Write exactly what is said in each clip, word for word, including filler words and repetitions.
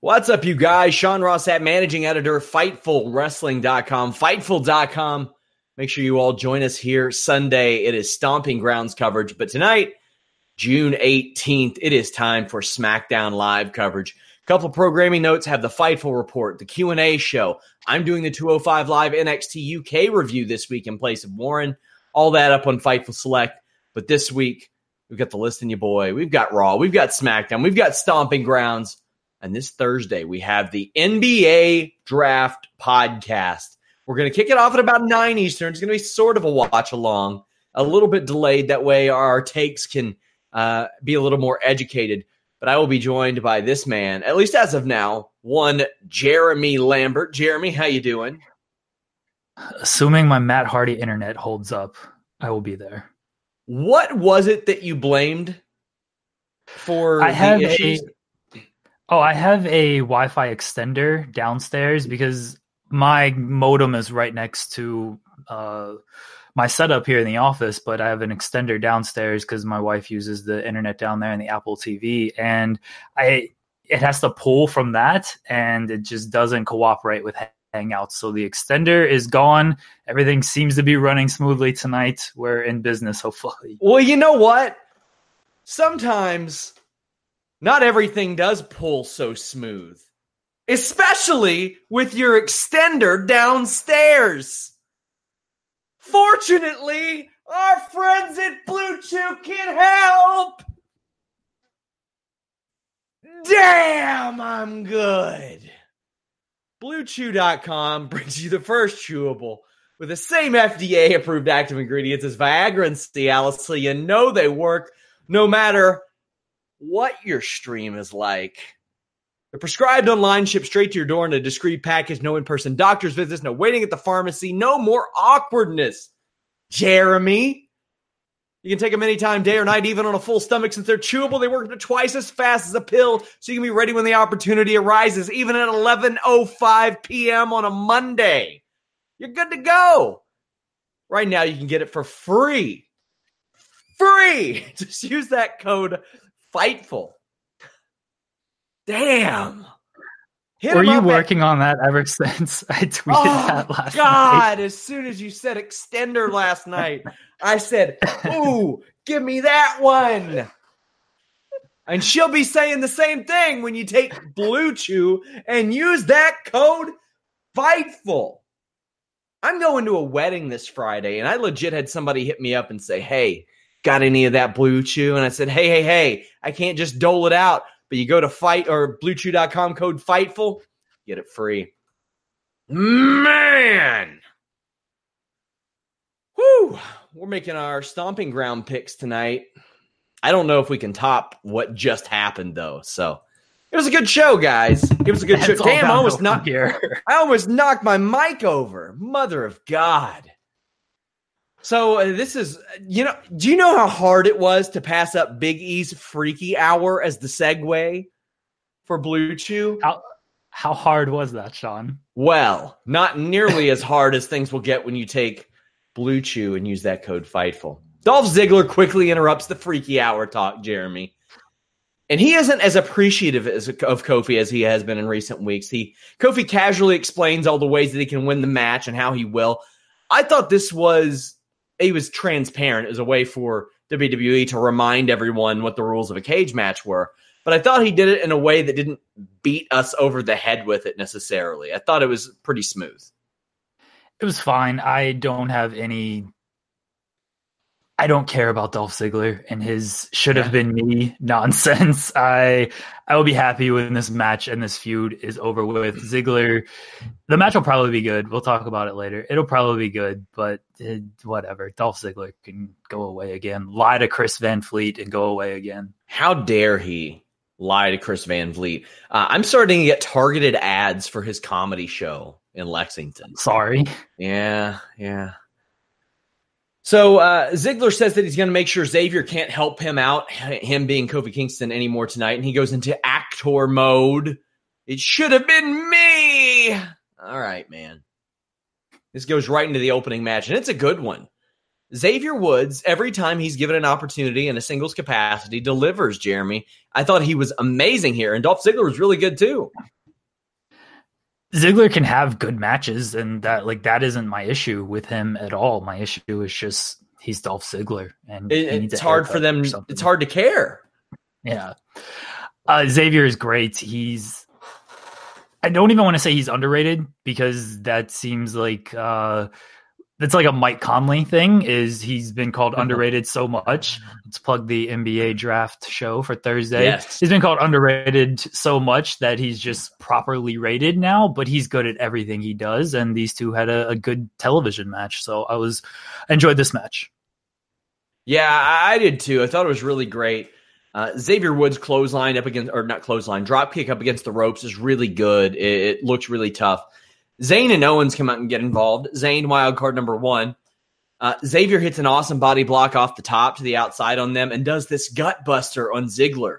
What's up, you guys? Sean Ross, at managing editor, Fightful Wrestling dot com, Fightful dot com. Make sure you all join us here Sunday. It is Stomping Grounds coverage. But tonight, June eighteenth, it is time for SmackDown Live coverage. A couple programming notes: have the Fightful Report, the Q and A show. I'm doing the two oh five Live N X T U K review this week in place of Warren. All that up on Fightful Select. But this week, we've got the list in your boy. We've got Raw. We've got SmackDown. We've got Stomping Grounds. And this Thursday, we have the N B A Draft Podcast. We're going to kick it off at about nine Eastern. It's going to be sort of a watch along, a little bit delayed. That way our takes can uh, be a little more educated. But I will be joined by this man, at least as of now, one Jeremy Lambert. Jeremy, how you doing? Assuming my Matt Hardy internet holds up, I will be there. What was it that you blamed for I the have issues? A- Oh, I have a Wi-Fi extender downstairs because my modem is right next to uh, my setup here in the office, but I have an extender downstairs because my wife uses the internet down there and the Apple T V, and I it has to pull from that, and it just doesn't cooperate with Hangouts. So the extender is gone. Everything seems to be running smoothly tonight. We're in business, hopefully. Well, you know what? Sometimes not everything does pull so smooth, especially with your extender downstairs. Fortunately, our friends at Blue Chew can help. Damn, I'm good. Blue Chew dot com brings you the first chewable with the same F D A-approved active ingredients as Viagra and Cialis, so you know they work no matter what your stream is like. They're prescribed online, shipped straight to your door in a discreet package. No in-person doctor's visits, no waiting at the pharmacy, no more awkwardness. Jeremy, you can take them anytime, day or night, even on a full stomach. Since they're chewable, they work twice as fast as a pill, so you can be ready when the opportunity arises, even at eleven oh five p.m. on a Monday. You're good to go. Right now, you can get it for free. Free! Just use that code Fightful. Damn. Hit Were you working at- on that ever since I tweeted oh, that last God, night? As soon as you said extender last night, I said, ooh, give me that one. And she'll be saying the same thing when you take Blue Chew and use that code Fightful. I'm going to a wedding this Friday, and I legit had somebody hit me up and say, hey, got any of that Blue Chew? And I said, hey, hey, hey, I can't just dole it out. But you go to fight or blue chew dot com, code Fightful, get it free. Man. Whoo. We're making our stomping ground picks tonight. I don't know if we can top what just happened, though. So it was a good show, guys. It was a good That's show. Damn, I almost knocked here. I almost knocked my mic over. Mother of God. So uh, this is, you know, do you know how hard it was to pass up Big E's Freaky Hour as the segue? for Blue Chew. How, how hard was that, Sean? Well, not nearly as hard as things will get when you take Blue Chew and use that code Fightful. Dolph Ziggler quickly interrupts the Freaky Hour talk, Jeremy. And he isn't as appreciative as, of Kofi as he has been in recent weeks. He Kofi casually explains all the ways that he can win the match and how he will. I thought this was, he was transparent. It was a way for W W E to remind everyone what the rules of a cage match were. But I thought he did it in a way that didn't beat us over the head with it necessarily. I thought it was pretty smooth. It was fine. I don't have any... I don't care about Dolph Ziggler and his should have been me nonsense. I I will be happy when this match and this feud is over with. Ziggler, the match will probably be good. We'll talk about it later. It'll probably be good, but it, whatever. Dolph Ziggler can go away again. Lie to Chris Van Fleet and go away again. How dare he lie to Chris Van Fleet? Uh, I'm starting to get targeted ads for his comedy show in Lexington. Sorry. Yeah, yeah. So uh, Ziggler says that he's going to make sure Xavier can't help him out, him being Kofi Kingston, anymore tonight. And he goes into actor mode. It should have been me. All right, man. This goes right into the opening match, and it's a good one. Xavier Woods, every time he's given an opportunity in a singles capacity, delivers, Jeremy. I thought he was amazing here, and Dolph Ziggler was really good too. Ziggler can have good matches, and that like that isn't my issue with him at all. My issue is just he's Dolph Ziggler, and it, it's hard for them. It's hard to care. Yeah, uh, Xavier is great. He's I don't even want to say he's underrated because that seems like uh, that's like a Mike Conley thing. Is he's been called underrated so much? Let's plug the N B A draft show for Thursday. Yes. He's been called underrated so much that he's just properly rated now, but he's good at everything he does. And these two had a, a good television match. So I was I enjoyed this match. Yeah, I did too. I thought it was really great. Uh, Xavier Woods clothesline up against, or not clothesline, drop kick up against the ropes is really good. It, it looks really tough. Zayn and Owens come out and get involved. Zayn, wild card number one. Uh, Xavier hits an awesome body block off the top to the outside on them and does this gut buster on Ziggler,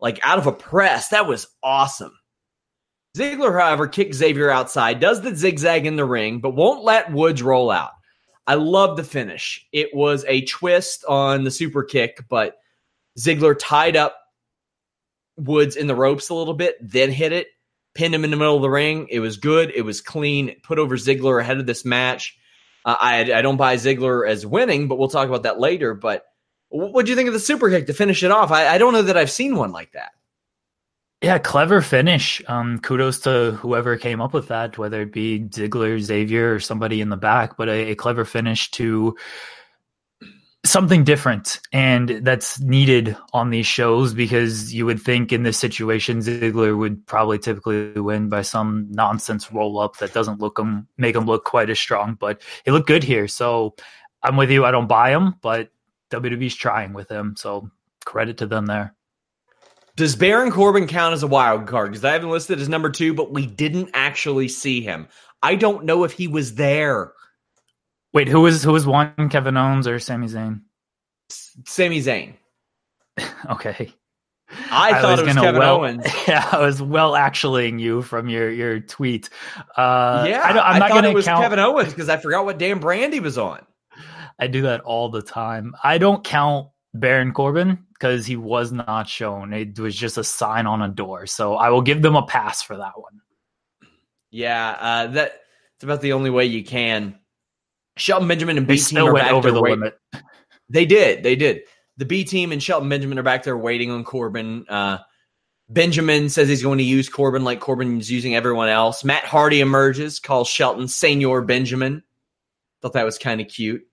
like out of a press. That was awesome. Ziggler, however, kicks Xavier outside, does the zigzag in the ring, but won't let Woods roll out. I love the finish. It was a twist on the super kick, but Ziggler tied up Woods in the ropes a little bit, then hit it, pinned him in the middle of the ring. It was good. It was clean. It put over Ziggler ahead of this match. Uh, I, I don't buy Ziggler as winning, but we'll talk about that later. But what do you think of the super kick to finish it off? I, I don't know that I've seen one like that. Yeah, clever finish. Um, kudos to whoever came up with that, whether it be Ziggler, Xavier, or somebody in the back. But a, a clever finish to something different, and that's needed on these shows because you would think in this situation Ziggler would probably typically win by some nonsense roll-up that doesn't look him make him look quite as strong, but he looked good here. So I'm with you. I don't buy him, but W W E's trying with him, so credit to them there. Does Baron Corbin count as a wild card? Because I haven't listed as number two, but we didn't actually see him. I don't know if he was there. Wait, who was who was one? Kevin Owens or Sami Zayn? Sami Zayn. Okay. I, I thought was it was Kevin well, Owens. Yeah, I was well actuallying you from your, your tweet. Uh, yeah, I don't, I'm I not thought it was count. Kevin Owens because I forgot what damn brand he was on. I do that all the time. I don't count Baron Corbin because he was not shown. It was just a sign on a door. So I will give them a pass for that one. Yeah, uh, that it's about the only way you can. Shelton Benjamin and B Team are back over the limit. They did. They did. The B Team and Shelton Benjamin are back there waiting on Corbin. Uh, Benjamin says he's going to use Corbin like Corbin's using everyone else. Matt Hardy emerges, calls Shelton Senor Benjamin. Thought that was kind of cute.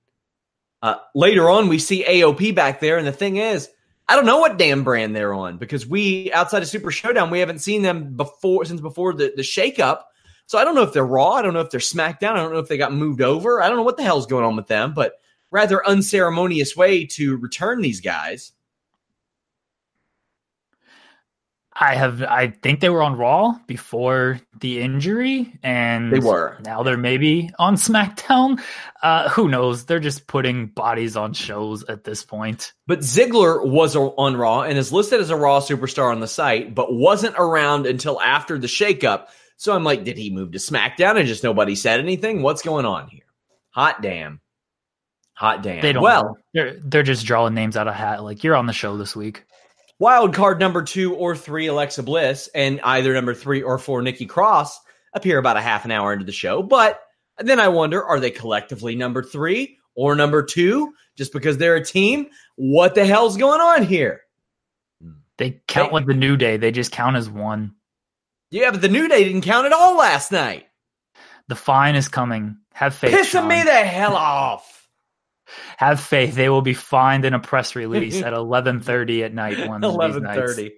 Uh, later on, we see A O P back there, and the thing is, I don't know what damn brand they're on because we, outside of Super Showdown, we haven't seen them before since before the, the shakeup. So I don't know if they're Raw. I don't know if they're SmackDown. I don't know if they got moved over. I don't know what the hell's going on with them, but rather unceremonious way to return these guys. I have. I think they were on Raw before the injury, and they were. Now they're maybe on SmackDown. Uh, who knows? They're just putting bodies on shows at this point. But Ziggler was on Raw and is listed as a Raw superstar on the site, but wasn't around until after the shakeup. So I'm like, did he move to SmackDown and just nobody said anything? What's going on here? Hot damn. Hot damn. They don't well, know. They're, they're just drawing names out of a hat. Like, you're on the show this week. Wild card number two or three, Alexa Bliss, and either number three or four, Nikki Cross, appear about a half an hour into the show. But then I wonder, are they collectively number three or number two? Just because they're a team? What the hell's going on here? They count they, like the New Day. They just count as one. Yeah, but the New Day didn't count at all last night. The fine is coming. Have faith. Pissing me the hell off. Have faith. They will be fined in a press release at eleven thirty at night. eleven thirty.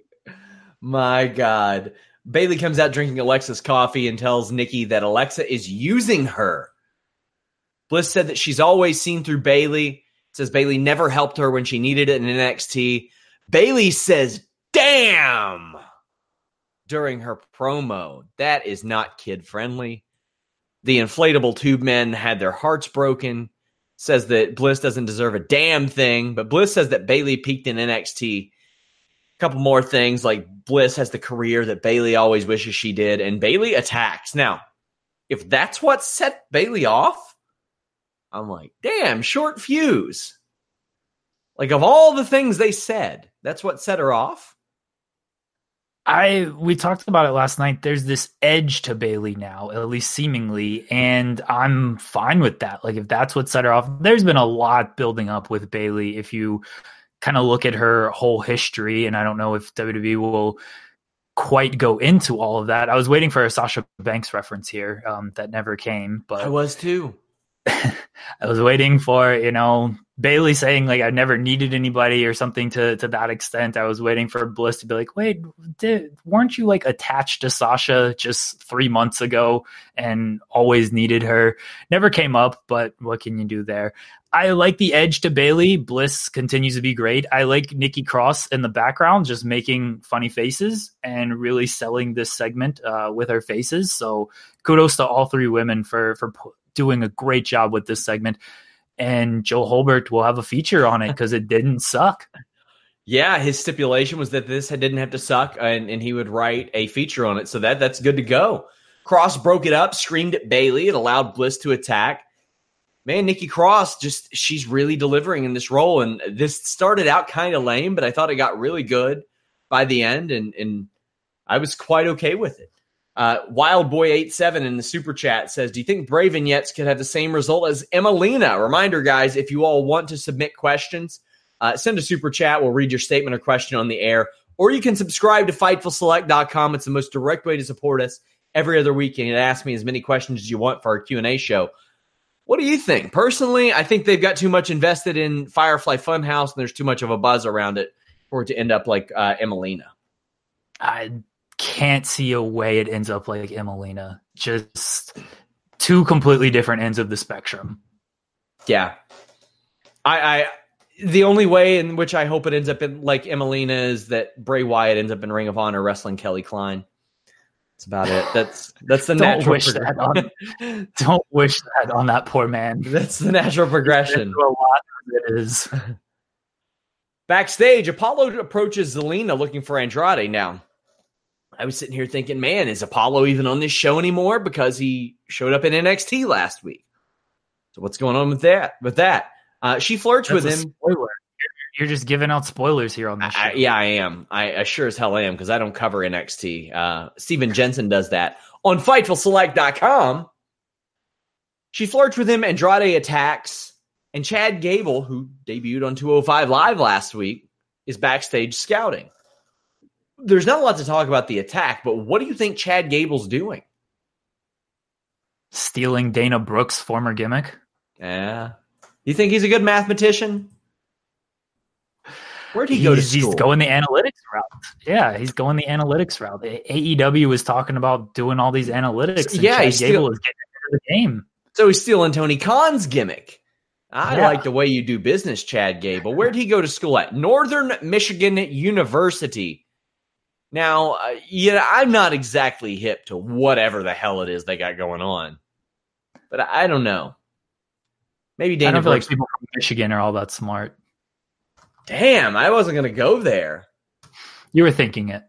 My God. Bayley comes out drinking Alexa's coffee and tells Nikki that Alexa is using her. Bliss said that she's always seen through Bayley. Says Bayley never helped her when she needed it in N X T. Bayley says, damn, during her promo. That is not kid friendly. The inflatable tube men had their hearts broken. Says that Bliss doesn't deserve a damn thing, but Bliss says that Bayley peaked in N X T. A couple more things, like Bliss has the career that Bayley always wishes she did, and Bayley attacks. Now, if that's what set Bayley off, I'm like, damn, short fuse. Like, of all the things they said, that's what set her off? I we talked about it last night. There's this edge to Bayley now, at least seemingly, and I'm fine with that. Like, if that's what set her off, there's been a lot building up with Bayley. If you kind of look at her whole history, and I don't know if W W E will quite go into all of that. I was waiting for a Sasha Banks reference here um, that never came, but I was too. I was waiting for, you know, Bayley saying, like, I never needed anybody or something to to that extent. I was waiting for Bliss to be like, wait, did, weren't you, like, attached to Sasha just three months ago and always needed her? Never came up, but what can you do there? I like the edge to Bayley. Bliss continues to be great. I like Nikki Cross in the background, just making funny faces and really selling this segment uh, with her faces. So kudos to all three women for for doing a great job with this segment. And Joe Holbert will have a feature on it because it didn't suck. Yeah, his stipulation was that this didn't have to suck, and, and he would write a feature on it. So that that's good to go. Cross broke it up, screamed at Bayley. It allowed Bliss to attack. Man, Nikki Cross, just she's really delivering in this role. And this started out kind of lame, but I thought it got really good by the end, and, and I was quite okay with it. Uh, Wild Boy eight seven in the super chat says, do you think Brave Vignettes could have the same result as Emmalina? Reminder, guys, if you all want to submit questions, uh, send a super chat. We'll read your statement or question on the air. Or you can subscribe to Fightful Select dot com. It's the most direct way to support us every other week. And ask me as many questions as you want for our Q and A show. What do you think? Personally, I think they've got too much invested in Firefly Funhouse, and there's too much of a buzz around it for it to end up like uh, Emmalina. I can't see a way it ends up like Emmalina. Just two completely different ends of the spectrum. Yeah. I, I the only way in which I hope it ends up in, like Emmalina is that Bray Wyatt ends up in Ring of Honor wrestling Kelly Klein. That's about it. That's that's the don't natural wish that on, Don't wish that on that poor man. That's the natural progression. A lot it is. Backstage, Apollo approaches Zelina looking for Andrade now. I was sitting here thinking, man, is Apollo even on this show anymore? Because he showed up in N X T last week. So what's going on with that? With that, uh, she flirts That's with him. Spoiler. You're just giving out spoilers here on this I, show. Yeah, I am. I, I sure as hell am because I don't cover N X T. Uh, Steven Jensen does that on Fightful Select dot com. She flirts with him. Andrade attacks, and Chad Gable, who debuted on two oh five Live last week, is backstage scouting. There's not a lot to talk about the attack, but what do you think Chad Gable's doing? Stealing Dana Brooks' former gimmick? Yeah. You think he's a good mathematician? Where'd he he's, go to school? He's going the analytics route. Yeah, he's going the analytics route. A E W was talking about doing all these analytics, and yeah, Chad Gable steal- is getting into the game. So he's stealing Tony Khan's gimmick. I yeah. like the way you do business, Chad Gable. Where'd he go to school at? Northern Michigan University. Now, uh, you know, I'm not exactly hip to whatever the hell it is they got going on, but I, I don't know. Maybe Daniel. I don't feel like people from Michigan are all that smart. Damn, I wasn't going to go there. You were thinking it.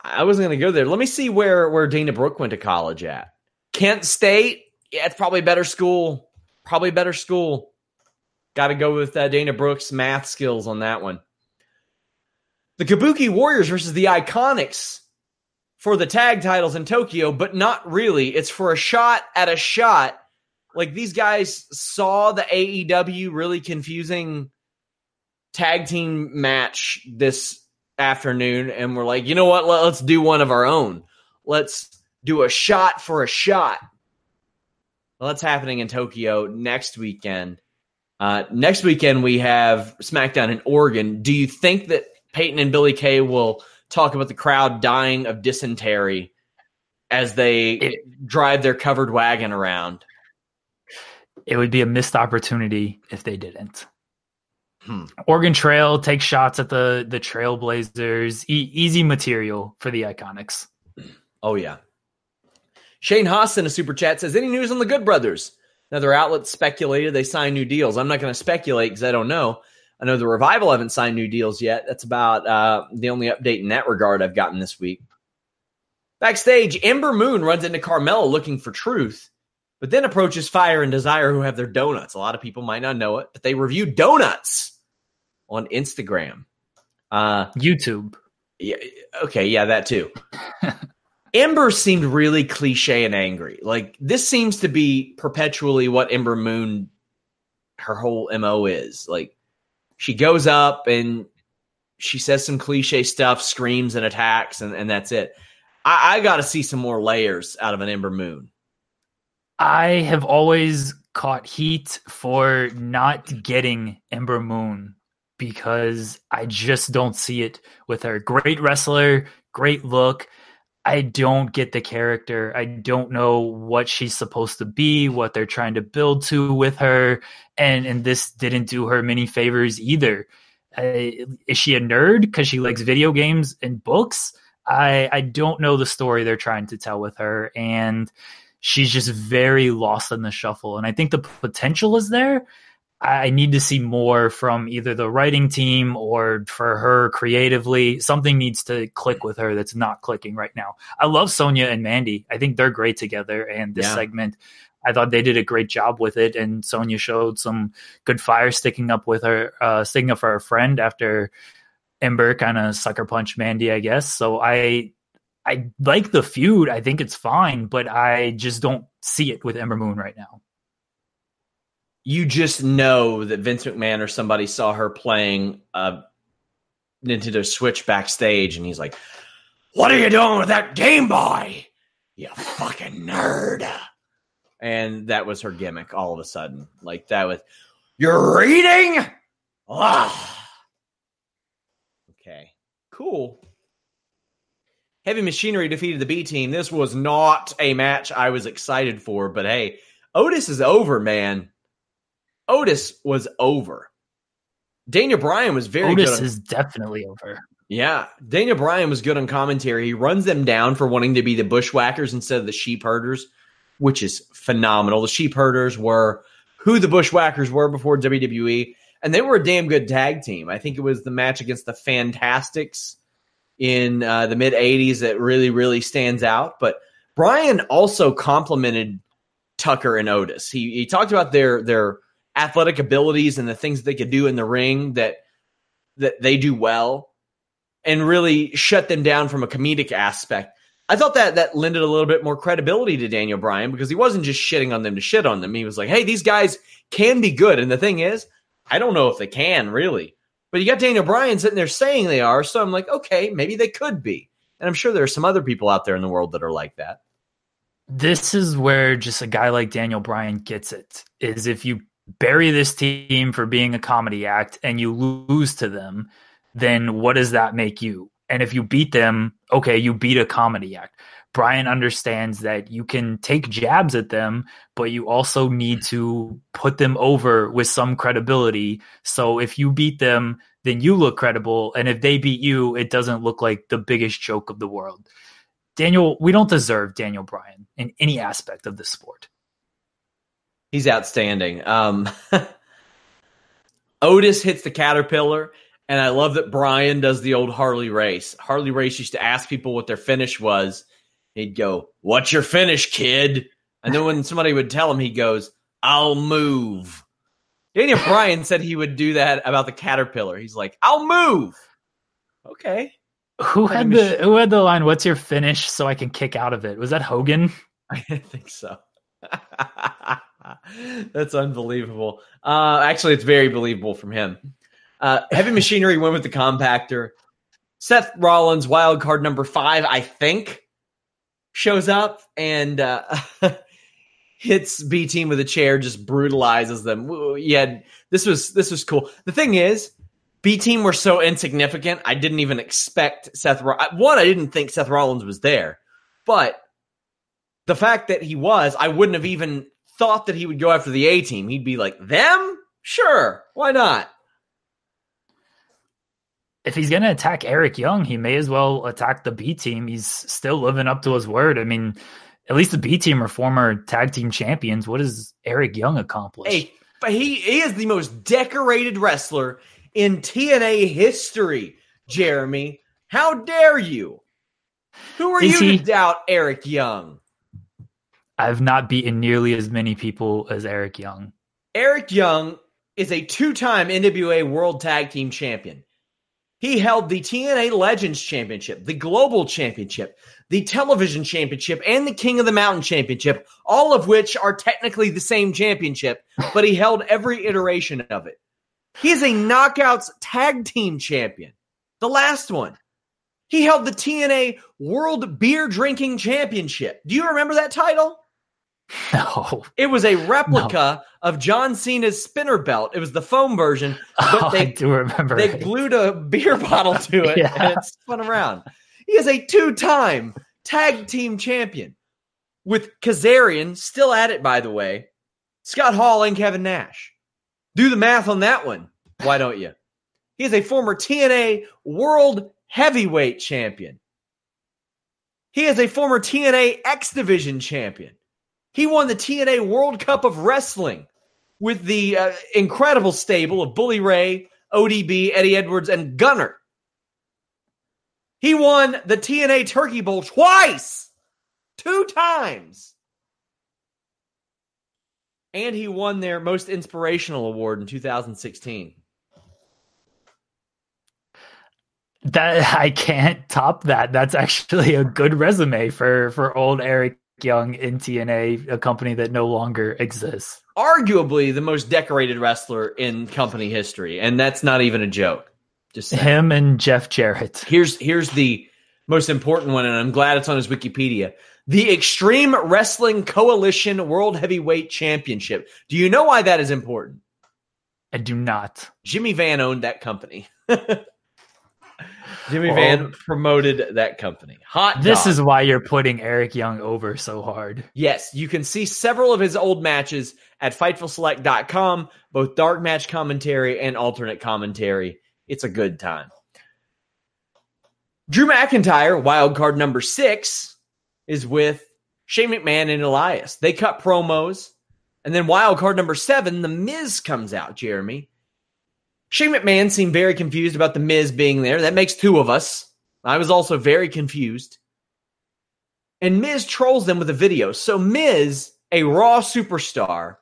I wasn't going to go there. Let me see where, where Dana Brooke went to college at. Kent State? Yeah, it's probably a better school. Probably a better school. Got to go with uh, Dana Brooke's math skills on that one. The Kabuki Warriors versus the Iconics for the tag titles in Tokyo, but not really. It's for a shot at a shot. Like, these guys saw the A E W really confusing tag team match this afternoon and we're like, you know what, let's do one of our own. Let's do a shot for a shot. Well, that's happening in Tokyo next weekend. Uh, next weekend, we have SmackDown in Oregon. Do you think that Peyton and Billie Kay will talk about the crowd dying of dysentery as they it, drive their covered wagon around? It would be a missed opportunity if they didn't. Hmm. Oregon Trail takes shots at the the Trailblazers. E- easy material for the Iconics. Oh, yeah. Shane Haas in a super chat says, any news on the Good Brothers? Another outlet speculated they signed new deals. I'm not going to speculate because I don't know. I know the Revival haven't signed new deals yet. That's about uh, the only update in that regard I've gotten this week. Backstage, Ember Moon runs into Carmella looking for Truth, but then approaches Fire and Desire, who have their donuts. A lot of people might not know it, but they review donuts on Instagram. Uh, YouTube. Yeah, okay, yeah, that too. Ember seemed really cliche and angry. Like, this seems to be perpetually what Ember Moon, her whole M O is. Like, she goes up and she says some cliche stuff, screams and attacks, and, and that's it. I, I got to see some more layers out of an Ember Moon. I have always caught heat for not getting Ember Moon because I just don't see it with her. Great wrestler, great look. I don't get the character. I don't know what she's supposed to be, what they're trying to build to with her. And and this didn't do her many favors either. Uh, is she a nerd because she likes video games and books? I, I don't know the story they're trying to tell with her. And she's just very lost in the shuffle. And I think the potential is there. I need to see more from either the writing team or for her creatively. Something needs to click with her that's not clicking right now. I love Sonya and Mandy. I think they're great together. And this yeah. segment, I thought they did a great job with it. And Sonya showed some good fire sticking up with her, uh, sticking up for her friend after Ember kind of sucker punched Mandy, I guess. So I, I like the feud. I think it's fine, but I just don't see it with Ember Moon right now. You just know that Vince McMahon or somebody saw her playing a Nintendo Switch backstage, and he's like, what are you doing with that Game Boy, you fucking nerd? And that was her gimmick all of a sudden. Like, that was, you're reading? Ugh. Okay, cool. Heavy Machinery defeated the B Team. This was not a match I was excited for, but hey, Otis is over, man. Otis was over. Daniel Bryan was very Otis good. Otis is definitely over. Yeah. Daniel Bryan was good on commentary. He runs them down for wanting to be the Bushwhackers instead of the Sheep Herders, which is phenomenal. The Sheep Herders were who the Bushwhackers were before W W E, and they were a damn good tag team. I think it was the match against the Fantastics in uh, the mid-eighties that really, really stands out. But Bryan also complimented Tucker and Otis. He, he talked about their their... athletic abilities and the things they could do in the ring that that they do well, and really shut them down from a comedic aspect. I thought that that lended a little bit more credibility to Daniel Bryan because he wasn't just shitting on them to shit on them. He was like, hey, these guys can be good. And the thing is, I don't know if they can really, but you got Daniel Bryan sitting there saying they are. So I'm like, okay, maybe they could be. And I'm sure there are some other people out there in the world that are like that. This is where just a guy like Daniel Bryan gets it, is if you bury this team for being a comedy act and you lose to them, then what does that make you? And if you beat them, okay, you beat a comedy act. Bryan understands that you can take jabs at them, but you also need to put them over with some credibility. So if you beat them, then you look credible. And if they beat you, it doesn't look like the biggest joke of the world. Daniel, we don't deserve Daniel Bryan in any aspect of this sport. He's outstanding. Um, Otis hits the caterpillar, and I love that Bryan does the old Harley Race. Harley Race used to ask people what their finish was. He'd go, "What's your finish, kid?" And then when somebody would tell him, he goes, "I'll move." Daniel Bryan said he would do that about the caterpillar. He's like, "I'll move." Okay. Who had the who had the line, "What's your finish so I can kick out of it"? Was that Hogan? I think so. That's unbelievable. Uh, actually, it's very believable from him. Uh, Heavy Machinery went with the compactor. Seth Rollins, wild card number five, I think, shows up and uh, hits B Team with a chair, just brutalizes them. Yeah, this was this was cool. The thing is, B Team were so insignificant. I didn't even expect Seth Rollins. One, I didn't think Seth Rollins was there, but the fact that he was, I wouldn't have even thought that he would go after the A Team. He'd be like, "Them? Sure, why not?" If he's going to attack Eric Young, he may as well attack the B Team. He's still living up to his word. I mean, at least the B Team are former tag team champions. What does Eric Young accomplish? Hey, but he, he is the most decorated wrestler in T N A history, Jeremy. How dare you? Who are is you he, to doubt Eric Young? I've not beaten nearly as many people as Eric Young. Eric Young is a two-time N W A World Tag Team Champion. He held the T N A Legends Championship, the Global Championship, the Television Championship, and the King of the Mountain Championship, all of which are technically the same championship, but he held every iteration of it. He is a Knockouts Tag Team Champion, the last one. He held the T N A World Beer Drinking Championship. Do you remember that title? No. It was a replica no. of John Cena's spinner belt. It was the foam version, but oh, they, I do remember they it. glued a beer bottle to it yeah. and it spun around. He is a two-time tag team champion with Kazarian, still at it, by the way, Scott Hall and Kevin Nash. Do the math on that one. Why don't you? He is a former T N A World Heavyweight Champion. He is a former T N A X Division Champion. He won the T N A World Cup of Wrestling with the uh, incredible stable of Bully Ray, O D B, Eddie Edwards, and Gunner. He won the T N A Turkey Bowl twice, two times. And he won their most inspirational award in two thousand sixteen. That I can't top that. That's actually a good resume for, for old Eric Young in T N A, a company that no longer exists. Arguably the most decorated wrestler in company history, and that's not even a joke. Just saying. Him and Jeff Jarrett. Here's here's the most important one, and I'm glad it's on his Wikipedia. The Extreme Wrestling Coalition World Heavyweight Championship. Do you know why that is important? I do not. Jimmy Van owned that company. Jimmy well, Van promoted that company. Hot This dog. Is why you're putting Eric Young over so hard. Yes, you can see several of his old matches at Fightful Select dot com, both dark match commentary and alternate commentary. It's a good time. Drew McIntyre, wild card number six, is with Shane McMahon and Elias. They cut promos, and then wild card number seven, The Miz comes out, Jeremy. Shane McMahon seemed very confused about The Miz being there. That makes two of us. I was also very confused. And Miz trolls them with a video. So Miz, a Raw superstar,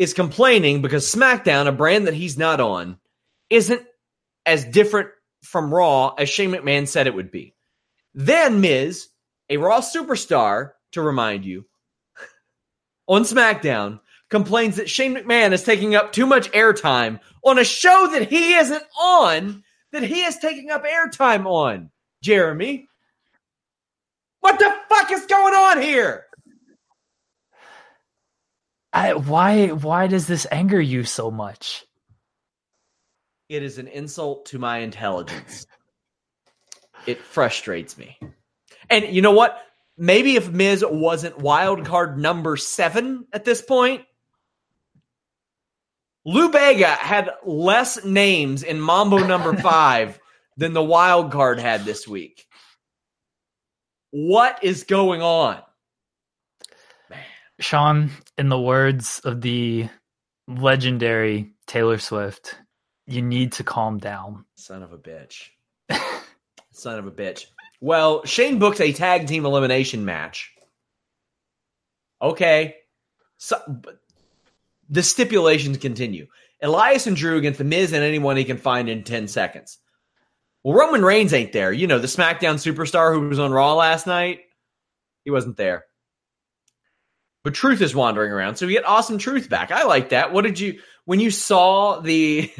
is complaining because SmackDown, a brand that he's not on, isn't as different from Raw as Shane McMahon said it would be. Then Miz, a Raw superstar, to remind you, on SmackDown, complains that Shane McMahon is taking up too much airtime on a show that he isn't on, that he is taking up airtime on. Jeremy, what the fuck is going on here? I, why, why does this anger you so much? It is an insult to my intelligence. It frustrates me. And you know what? Maybe if Miz wasn't wild card number seven at this point, Lou Bega had less names in Mambo number five than the wild card had this week. What is going on? Man. Sean, in the words of the legendary Taylor Swift, you need to calm down. Son of a bitch. Son of a bitch. Well, Shane booked a tag team elimination match. Okay. So, but the stipulations continue. Elias and Drew against The Miz and anyone he can find in ten seconds. Well, Roman Reigns ain't there. You know, the SmackDown superstar who was on Raw last night, he wasn't there. But Truth is wandering around, so we get Awesome Truth back. I like that. What did you, when you saw the,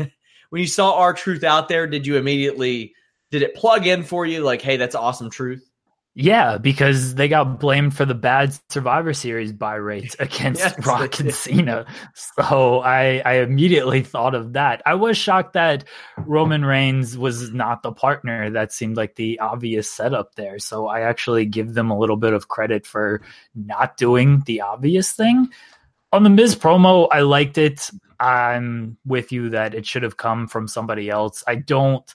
when you saw R-Truth out there, did you immediately, did it plug in for you? Like, hey, that's Awesome Truth. Yeah, because they got blamed for the bad Survivor Series buy rates against yes, Rock and Cena. So I, I immediately thought of that. I was shocked that Roman Reigns was not the partner. That seemed like the obvious setup there. So I actually give them a little bit of credit for not doing the obvious thing. On the Miz promo, I liked it. I'm with you that it should have come from somebody else. I don't...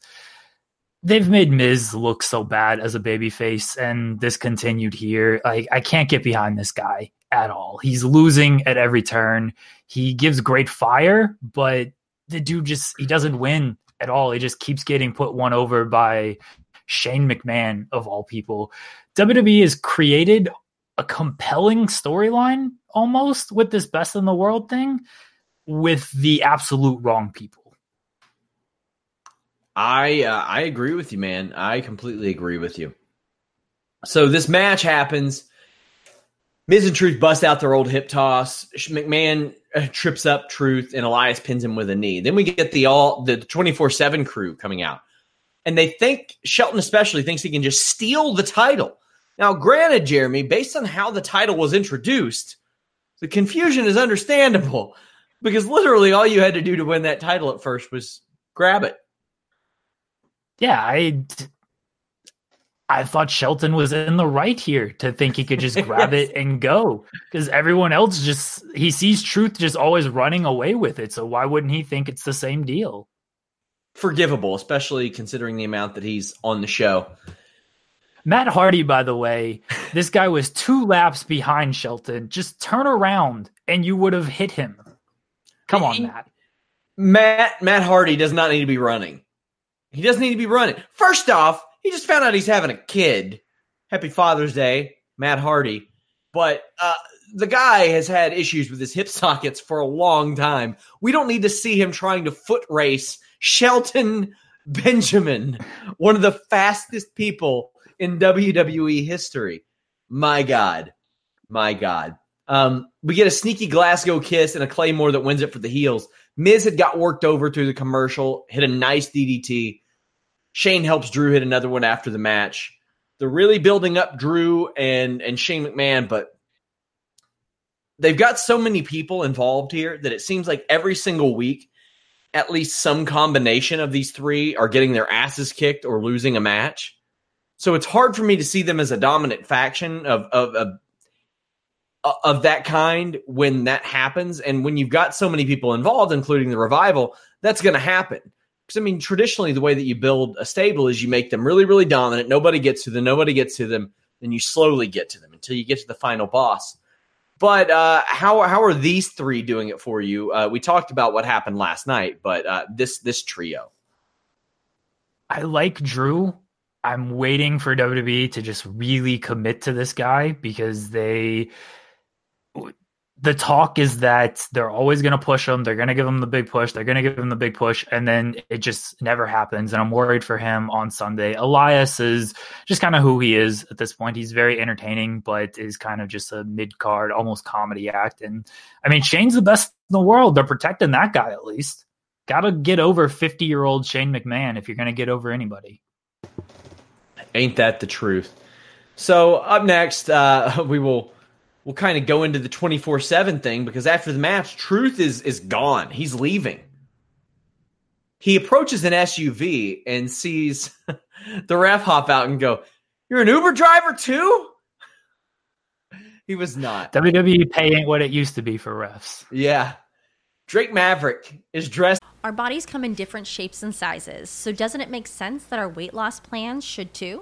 They've made Miz look so bad as a babyface, and this continued here. Like, I can't get behind this guy at all. He's losing at every turn. He gives great fire, but the dude just, he doesn't win at all. He just keeps getting put one over by Shane McMahon, of all people. W W E has created a compelling storyline, almost, with this best in the world thing, with the absolute wrong people. I uh, I agree with you, man. I completely agree with you. So this match happens. Miz and Truth bust out their old hip toss. McMahon uh, trips up Truth, and Elias pins him with a knee. Then we get the all the twenty-four seven crew coming out. And they think, Shelton especially, thinks he can just steal the title. Now, granted, Jeremy, based on how the title was introduced, the confusion is understandable. Because literally all you had to do to win that title at first was grab it. Yeah, I, I thought Shelton was in the right here to think he could just grab yes. it and go. Because everyone else just, he sees Truth just always running away with it. So why wouldn't he think it's the same deal? Forgivable, especially considering the amount that he's on the show. Matt Hardy, by the way, this guy was two laps behind Shelton. Just turn around and you would have hit him. Come on, Matt. Matt, Matt Hardy does not need to be running. He doesn't need to be running. First off, he just found out he's having a kid. Happy Father's Day, Matt Hardy. But uh, the guy has had issues with his hip sockets for a long time. We don't need to see him trying to foot race Shelton Benjamin, one of the fastest people in W W E history. My God. My God. Um, we get a sneaky Glasgow kiss and a Claymore that wins it for the heels. Miz had got worked over through the commercial, hit a nice D D T. Shane helps Drew hit another one after the match. They're really building up Drew and, and Shane McMahon, but they've got so many people involved here that it seems like every single week, at least some combination of these three are getting their asses kicked or losing a match. So it's hard for me to see them as a dominant faction of of, of of that kind when that happens. And when you've got so many people involved, including the Revival, that's going to happen. Because, I mean, traditionally, the way that you build a stable is you make them really, really dominant. Nobody gets to them. Nobody gets to them. Then you slowly get to them until you get to the final boss. But uh, how how are these three doing it for you? Uh, we talked about what happened last night, but uh, this this trio. I like Drew. I'm waiting for W W E to just really commit to this guy because they... The talk is that they're always going to push him. They're going to give him the big push. They're going to give him the big push. And then it just never happens. And I'm worried for him on Sunday. Elias is just kind of who he is at this point. He's very entertaining, but is kind of just a mid-card, almost comedy act. And I mean, Shane's the best in the world. They're protecting that guy at least. Got to get over fifty-year-old Shane McMahon if you're going to get over anybody. Ain't that the truth? So up next, uh, we will... We'll kind of go into the twenty-four seven thing because after the match, Truth is is gone. He's leaving. He approaches an S U V and sees the ref hop out and go, "You're an Uber driver too?" He was not. W W E pay ain't what it used to be for refs. Yeah. Drake Maverick is dressed. Our bodies come in different shapes and sizes, so doesn't it make sense that our weight loss plans should too?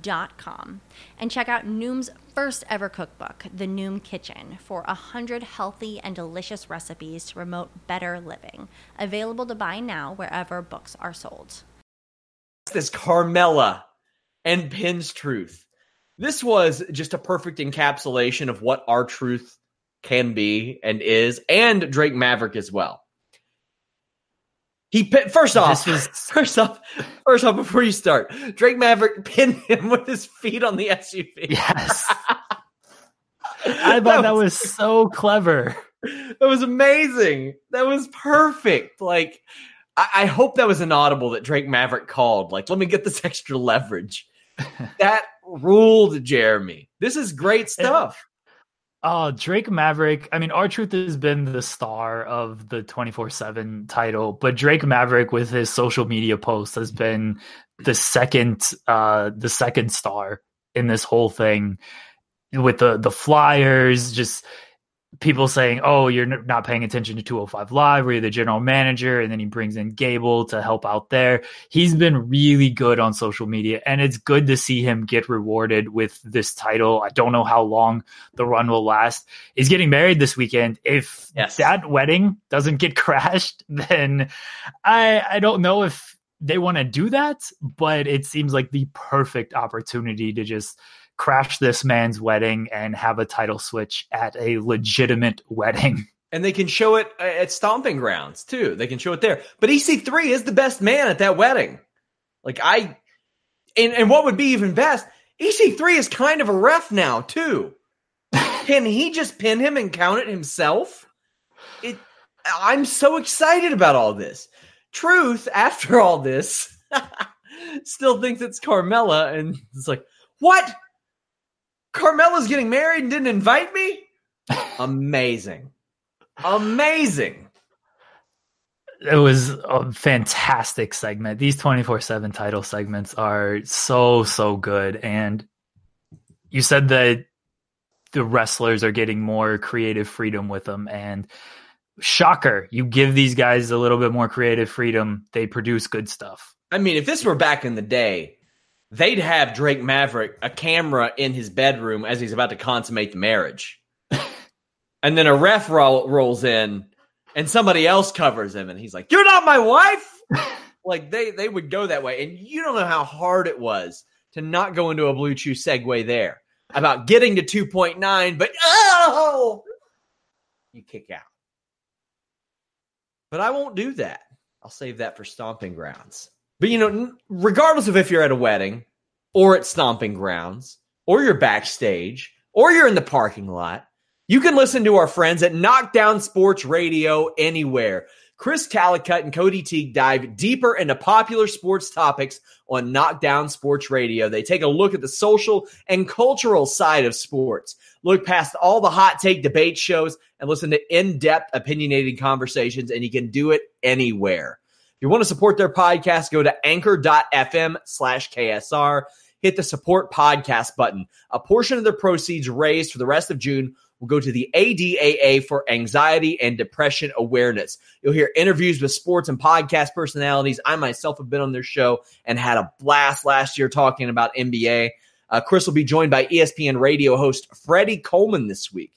dot com. And check out Noom's first ever cookbook, The Noom Kitchen, for one hundred healthy and delicious recipes to promote better living. Available to buy now wherever books are sold. This Carmella and Pins Truth. This was just a perfect encapsulation of what R-Truth can be and is, and Drake Maverick as well. He pit, first off, was, first off, first off, before you start, Drake Maverick pinned him with his feet on the S U V. Yes, I thought that, that was, was so clever. That was amazing. That was perfect. Like, I, I hope that was an audible that Drake Maverick called. Like, let me get this extra leverage. That ruled, Jeremy. This is great stuff. And, Oh, Drake Maverick. I mean, R-Truth has been the star of the twenty-four seven title, but Drake Maverick with his social media posts has been the second uh, the second star in this whole thing, with the, the flyers, just people saying, oh, you're not paying attention to two oh five Live, or you're the general manager, and then he brings in Gable to help out there. He's been really good on social media, and it's good to see him get rewarded with this title. I don't know how long the run will last. He's getting married this weekend. If yes. that wedding doesn't get crashed, then I I don't know if they want to do that, but it seems like the perfect opportunity to just crash this man's wedding and have a title switch at a legitimate wedding. And they can show it at Stomping Grounds too. They can show it there. But E C three is the best man at that wedding. Like I, and, and what would be even best, E C three is kind of a ref now too. Can he just pin him and count it himself? It, I'm so excited about all this. Truth, after all this, still thinks it's Carmella, and it's like, what? Carmella's getting married and didn't invite me? Amazing. Amazing. It was a fantastic segment. These twenty-four seven title segments are so, so good. And you said that the wrestlers are getting more creative freedom with them. And shocker, you give these guys a little bit more creative freedom, they produce good stuff. I mean, if this were back in the day, they'd have Drake Maverick, a camera in his bedroom as he's about to consummate the marriage. And then a ref roll, rolls in and somebody else covers him. And he's like, you're not my wife. Like they, they would go that way. And you don't know how hard it was to not go into a Blue Chew segue there about getting to two point nine, but oh, you kick out. But I won't do that. I'll save that for Stomping Grounds. But, you know, regardless of if you're at a wedding or at Stomping Grounds or you're backstage or you're in the parking lot, you can listen to our friends at Knockdown Sports Radio anywhere. Chris Calicutt and Cody Teague dive deeper into popular sports topics on Knockdown Sports Radio. They take a look at the social and cultural side of sports. Look past all the hot take debate shows and listen to in-depth opinionated conversations, and you can do it anywhere. If you want to support their podcast, go to anchor dot f m slash K S R. Hit the support podcast button. A portion of their proceeds raised for the rest of June will go to the A D A A for anxiety and depression awareness. You'll hear interviews with sports and podcast personalities. I myself have been on their show and had a blast last year talking about N B A. Uh, Chris will be joined by E S P N radio host Freddie Coleman this week.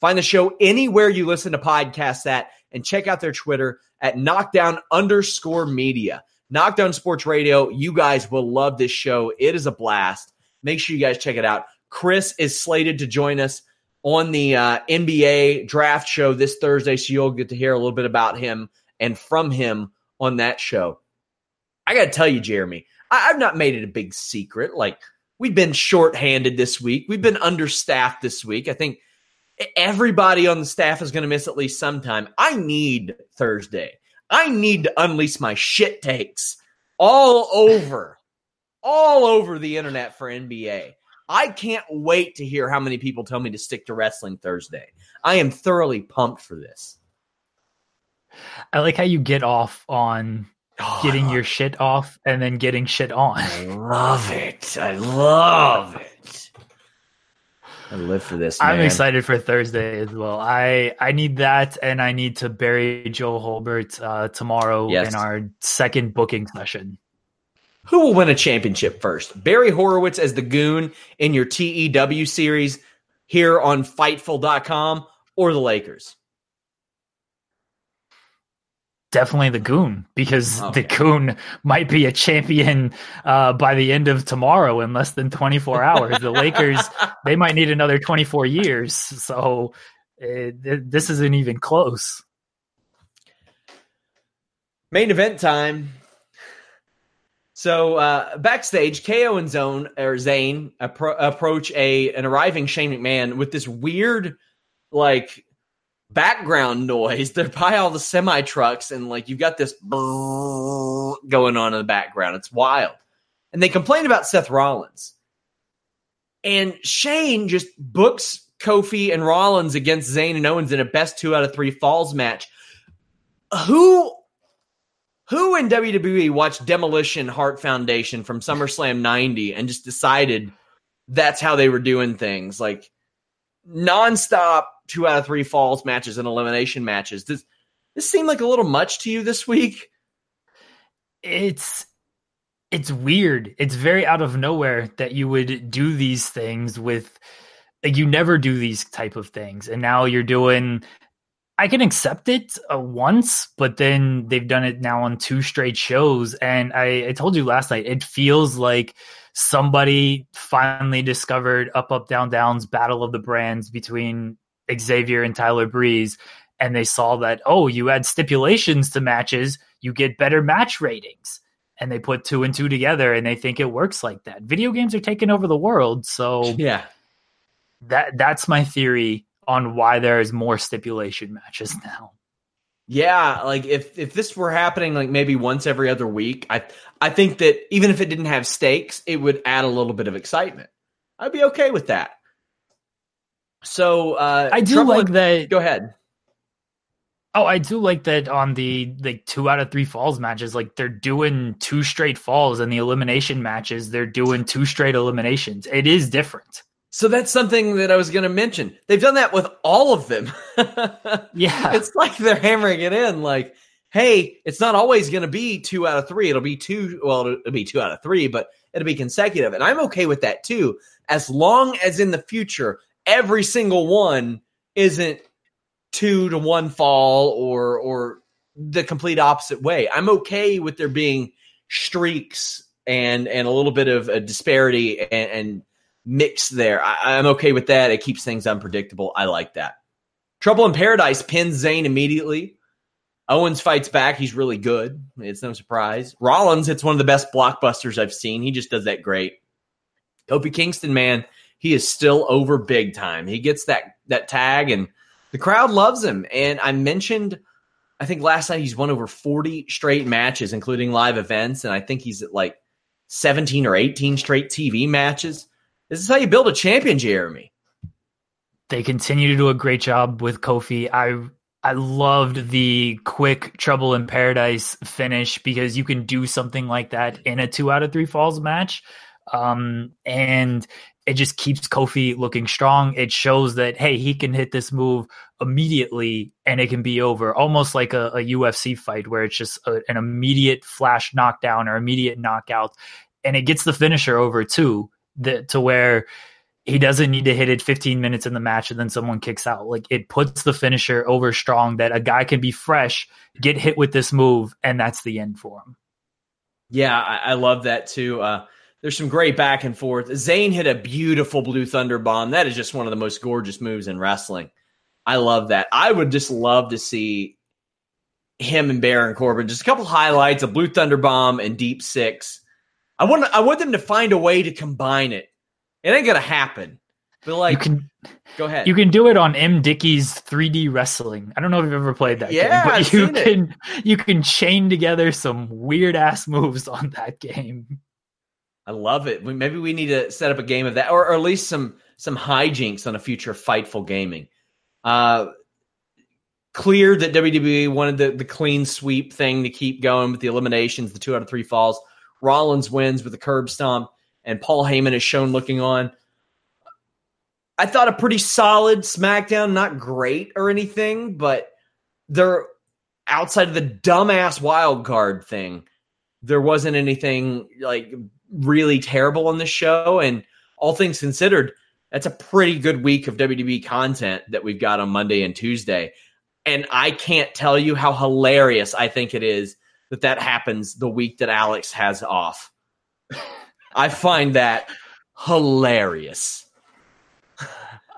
Find the show anywhere you listen to podcasts at, and check out their Twitter at knockdown underscore media. Knockdown Sports Radio, you guys will love this show. It is a blast. Make sure you guys check it out. Chris is slated to join us on the uh, N B A draft show this Thursday, so you'll get to hear a little bit about him and from him on that show. I got to tell you, Jeremy, I, I've not made it a big secret. Like, we've been shorthanded this week. We've been understaffed this week. I think everybody on the staff is going to miss at least some time. I need Thursday. I need to unleash my shit takes all over, all over the internet for N B A. I can't wait to hear how many people tell me to stick to wrestling Thursday. I am thoroughly pumped for this. I like how you get off on getting your shit off and then getting shit on. I love it. I love it. I live for this, man. I'm excited for Thursday as well. I, I need that, and I need to bury Joe Holbert uh, tomorrow yes. in our second booking session. Who will win a championship first? Barry Horowitz as the Goon in your T E W series here on Fightful dot com, or the Lakers? Definitely the Goon, because okay. the Goon might be a champion uh, by the end of tomorrow in less than twenty-four hours. The Lakers, they might need another twenty-four years. So it, it, this isn't even close. Main event time. So uh, backstage, K O and Zone, or Zane appro- approach a an arriving Shane McMahon with this weird, like, background noise. They're by all the semi trucks, and like you've got this going on in the background. It's wild. And they complain about Seth Rollins, and Shane just books Kofi and Rollins against Zayn and Owens in a best two out of three falls match. Who, who in W W E watched Demolition Heart Foundation from SummerSlam ninety and just decided that's how they were doing things? Like nonstop two out of three falls matches and elimination matches. Does this seem like a little much to you this week? It's it's weird. It's very out of nowhere that you would do these things with, like, you never do these type of things. And now you're doing, I can accept it uh, once, but then they've done it now on two straight shows. And I, I told you last night, it feels like somebody finally discovered Up, Up, Down, Down's Battle of the Brands between Xavier and Tyler Breeze, and they saw that, oh, you add stipulations to matches, you get better match ratings, and they put two and two together, and they think it works like that. Video games are taking over the world, so yeah, that that's my theory on why there is more stipulation matches now. Yeah, like if if this were happening like maybe once every other week, I I think that even if it didn't have stakes, it would add a little bit of excitement. I'd be okay with that. So uh, I do like with, that. Go ahead. Oh, I do like that on the like two out of three falls matches. Like they're doing two straight falls, and the elimination matches, they're doing two straight eliminations. It is different. So that's something that I was going to mention. They've done that with all of them. Yeah, it's like they're hammering it in. Like, hey, it's not always going to be two out of three. It'll be two. Well, it'll be two out of three, but it'll be consecutive, and I'm okay with that too, as long as in the future every single one isn't two to one fall or or the complete opposite way. I'm okay with there being streaks and and a little bit of a disparity and, and mix there. I, I'm okay with that. It keeps things unpredictable. I like that. Trouble in Paradise pins Zayn immediately. Owens fights back. He's really good. It's no surprise. Rollins, it's one of the best blockbusters I've seen. He just does that great. Kofi Kingston, man, he is still over big time. He gets that that tag, and the crowd loves him. And I mentioned, I think last night he's won over forty straight matches, including live events, and I think he's at like seventeen or eighteen straight T V matches. This is how you build a champion, Jeremy. They continue to do a great job with Kofi. I I loved the quick Trouble in Paradise finish, because you can do something like that in a two out of three falls match. Um, and it just keeps Kofi looking strong. It shows that, hey, he can hit this move immediately and it can be over, almost like a, a U F C fight where it's just a, an immediate flash knockdown or immediate knockout. And it gets the finisher over too, the, to where he doesn't need to hit it fifteen minutes in the match and then someone kicks out. Like, it puts the finisher over strong, that a guy can be fresh, get hit with this move, and that's the end for him. Yeah, I, I love that too. Uh, There's some great back and forth. Zayn hit a beautiful Blue Thunder Bomb. That is just one of the most gorgeous moves in wrestling. I love that. I would just love to see him and Baron Corbin. Just a couple highlights, a Blue Thunder Bomb and Deep Six. I want I want them to find a way to combine it. It ain't gonna happen. But like, can, go ahead. You can do it on M. Dickey's three D Wrestling. I don't know if you've ever played that yeah, game, but I've you seen can it. you can chain together some weird ass moves on that game. I love it. We, maybe we need to set up a game of that, or, or at least some some hijinks on a future Fightful Gaming. Uh, clear that W W E wanted the, the clean sweep thing to keep going with the eliminations, the two out of three falls. Rollins wins with a curb stomp, and Paul Heyman is shown looking on. I thought a pretty solid SmackDown, not great or anything, but there, outside of the dumbass wild card thing, there wasn't anything like really terrible on the show. And all things considered, that's a pretty good week of W W E content that we've got on Monday and Tuesday. And I can't tell you how hilarious I think it is that that happens the week that Alex has off. I find that hilarious.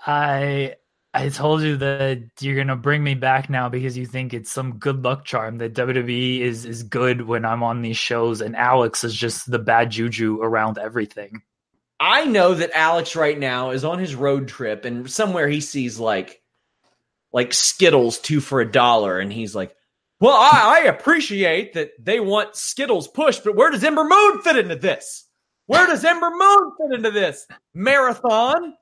I I told you that you're going to bring me back now because you think it's some good luck charm that W W E is, is good when I'm on these shows and Alex is just the bad juju around everything. I know that Alex right now is on his road trip and somewhere he sees like like Skittles two for a dollar and he's like, well, I, I appreciate that they want Skittles pushed, but where does Ember Moon fit into this? Where does Ember Moon fit into this? Marathon?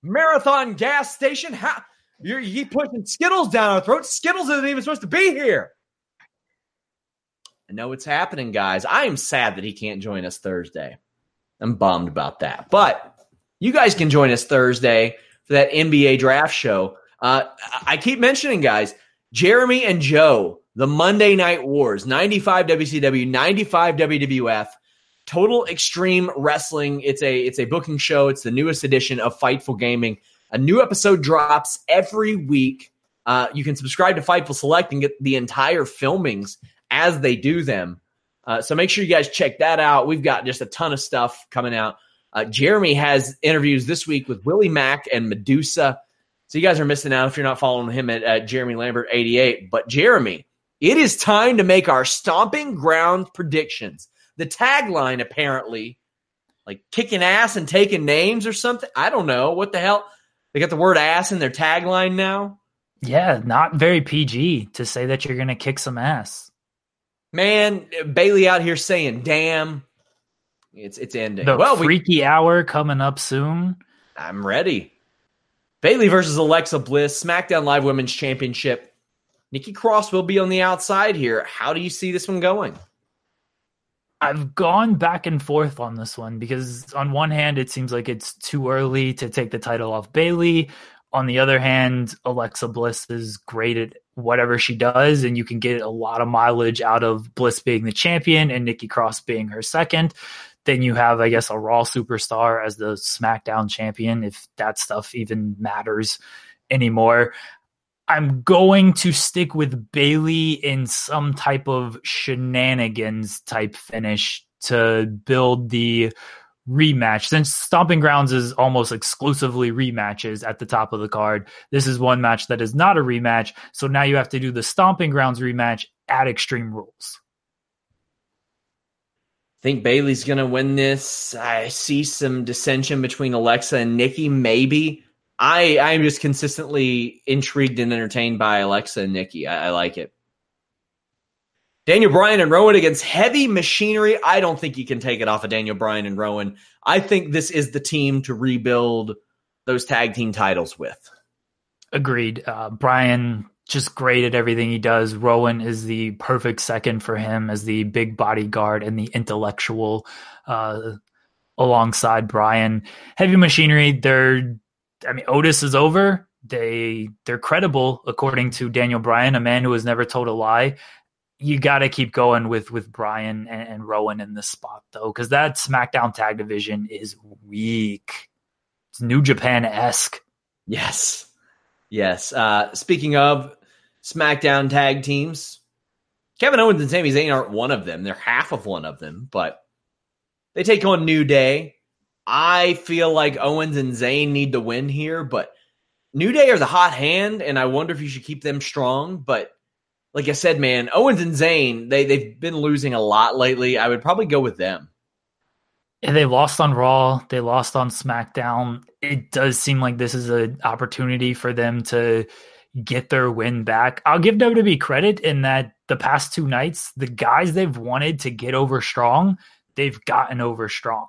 Marathon gas station? How you're you keep pushing Skittles down our throat? Skittles isn't even supposed to be here. I know it's happening, guys. I am sad that he can't join us Thursday. I'm bummed about that. But you guys can join us Thursday for that N B A draft show. Uh, I keep mentioning, guys, Jeremy and Joe, the Monday Night Wars, ninety-five W C W, ninety-five W W F, Total Extreme Wrestling. It's a it's a booking show. It's the newest edition of Fightful Gaming. A new episode drops every week. Uh, you can subscribe to Fightful Select and get the entire filmings as they do them. Uh, so make sure you guys check that out. We've got just a ton of stuff coming out. Uh, Jeremy has interviews this week with Willie Mack and Medusa. So you guys are missing out if you're not following him at uh, Jeremy Lambert eighty-eight. But Jeremy, it is time to make our Stomping Grounds predictions. The tagline apparently, like kicking ass and taking names or something. I don't know. What the hell? They got the word ass in their tagline now? Yeah, not very P G to say that you're going to kick some ass. Man, Bayley out here saying, damn, it's it's ending. The well, freaky we, hour coming up soon. I'm ready. Bayley versus Alexa Bliss, SmackDown Live Women's Championship. Nikki Cross will be on the outside here. How do you see this one going? I've gone back and forth on this one because on one hand, it seems like it's too early to take the title off Bayley. On the other hand, Alexa Bliss is great at whatever she does, and you can get a lot of mileage out of Bliss being the champion and Nikki Cross being her second. Then you have, I guess, a Raw superstar as the SmackDown champion, if that stuff even matters anymore. I'm going to stick with Bayley in some type of shenanigans type finish to build the rematch. Since Stomping Grounds is almost exclusively rematches at the top of the card, this is one match that is not a rematch. So now you have to do the Stomping Grounds rematch at Extreme Rules. I think Bayley's going to win this. I see some dissension between Alexa and Nikki, maybe. I I am just consistently intrigued and entertained by Alexa and Nikki. I, I like it. Daniel Bryan and Rowan against Heavy Machinery. I don't think you can take it off of Daniel Bryan and Rowan. I think this is the team to rebuild those tag team titles with. Agreed. Uh, Bryan, just great at everything he does. Rowan is the perfect second for him as the big bodyguard and the intellectual uh, alongside Bryan. Heavy Machinery, they're... I mean, Otis is over. They, they're credible, according to Daniel Bryan, a man who has never told a lie. You got to keep going with, with Bryan and, and Rowan in this spot, though, because that SmackDown tag division is weak. It's New Japan-esque. Yes. Yes. Uh, speaking of SmackDown tag teams, Kevin Owens and Sami Zayn aren't one of them. They're half of one of them, but they take on New Day. I feel like Owens and Zayn need to win here, but New Day are the hot hand, and I wonder if you should keep them strong. But like I said, man, Owens and Zayn, they, they've been losing a lot lately. I would probably go with them. Yeah, they lost on Raw. They lost on SmackDown. It does seem like this is an opportunity for them to get their win back. I'll give W W E credit in that the past two nights, the guys they've wanted to get over strong, they've gotten over strong.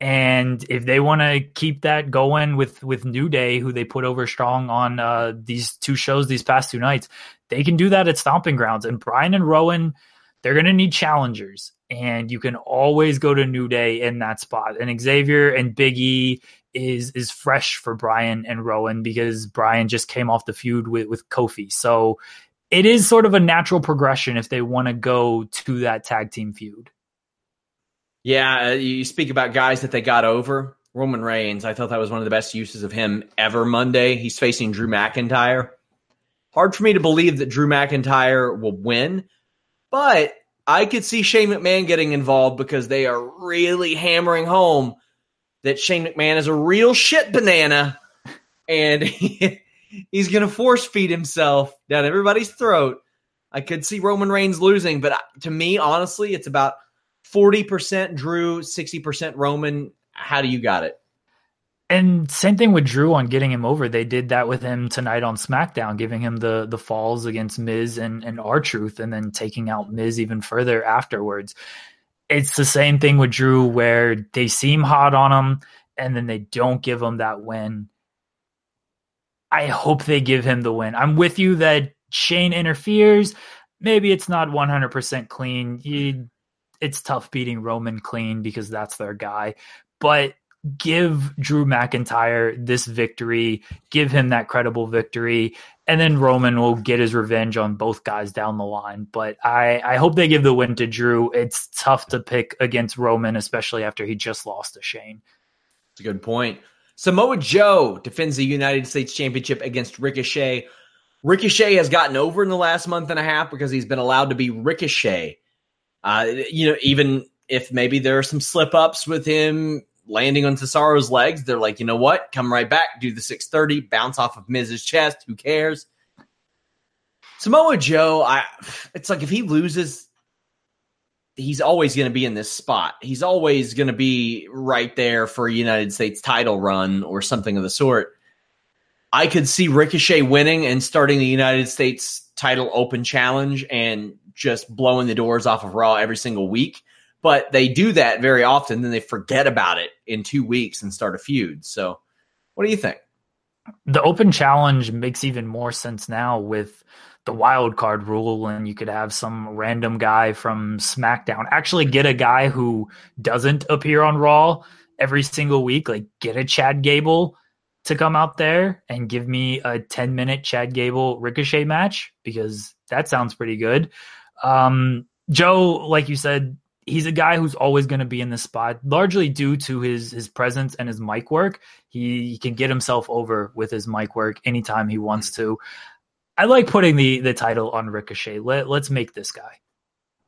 And if they want to keep that going with, with New Day, who they put over strong on uh, these two shows these past two nights, they can do that at Stomping Grounds. And Brian and Rowan, they're going to need challengers. And you can always go to New Day in that spot. And Xavier and Big E is, is fresh for Brian and Rowan because Brian just came off the feud with, with Kofi. So it is sort of a natural progression if they want to go to that tag team feud. Yeah, you speak about guys that they got over. Roman Reigns, I thought that was one of the best uses of him ever Monday. He's facing Drew McIntyre. Hard for me to believe that Drew McIntyre will win, but I could see Shane McMahon getting involved because they are really hammering home that Shane McMahon is a real shit banana, and he, he's going to force feed himself down everybody's throat. I could see Roman Reigns losing, but to me, honestly, it's about forty percent Drew, sixty percent Roman. How do you got it? And same thing with Drew on getting him over. They did that with him tonight on SmackDown, giving him the the falls against Miz and, and R-Truth, and then taking out Miz even further afterwards. It's the same thing with Drew where they seem hot on him and then they don't give him that win. I hope they give him the win. I'm with you that Shane interferes. Maybe it's not one hundred percent clean. You It's tough beating Roman clean because that's their guy, but give Drew McIntyre this victory, give him that credible victory, and then Roman will get his revenge on both guys down the line. But I, I hope they give the win to Drew. It's tough to pick against Roman, especially after he just lost to Shane. That's a good point. Samoa Joe defends the United States Championship against Ricochet. Ricochet has gotten over in the last month and a half because he's been allowed to be Ricochet. Uh, you know, even if maybe there are some slip ups with him landing on Cesaro's legs, they're like, you know what? Come right back, do the six thirty, bounce off of Miz's chest. Who cares? Samoa Joe, I, it's like if he loses, he's always going to be in this spot. He's always going to be right there for a United States title run or something of the sort. I could see Ricochet winning and starting the United States title open challenge and just blowing the doors off of Raw every single week. But they do that very often. Then they forget about it in two weeks and start a feud. So what do you think? The open challenge makes even more sense now with the wild card rule. And you could have some random guy from SmackDown actually get a guy who doesn't appear on Raw every single week. Like get a Chad Gable to come out there and give me a ten minute Chad Gable Ricochet match, because that sounds pretty good. Um, Joe, like you said, he's a guy who's always going to be in this spot, largely due to his his presence and his mic work. He, he can get himself over with his mic work anytime he wants to. I like putting the the title on Ricochet. Let, let's make this guy.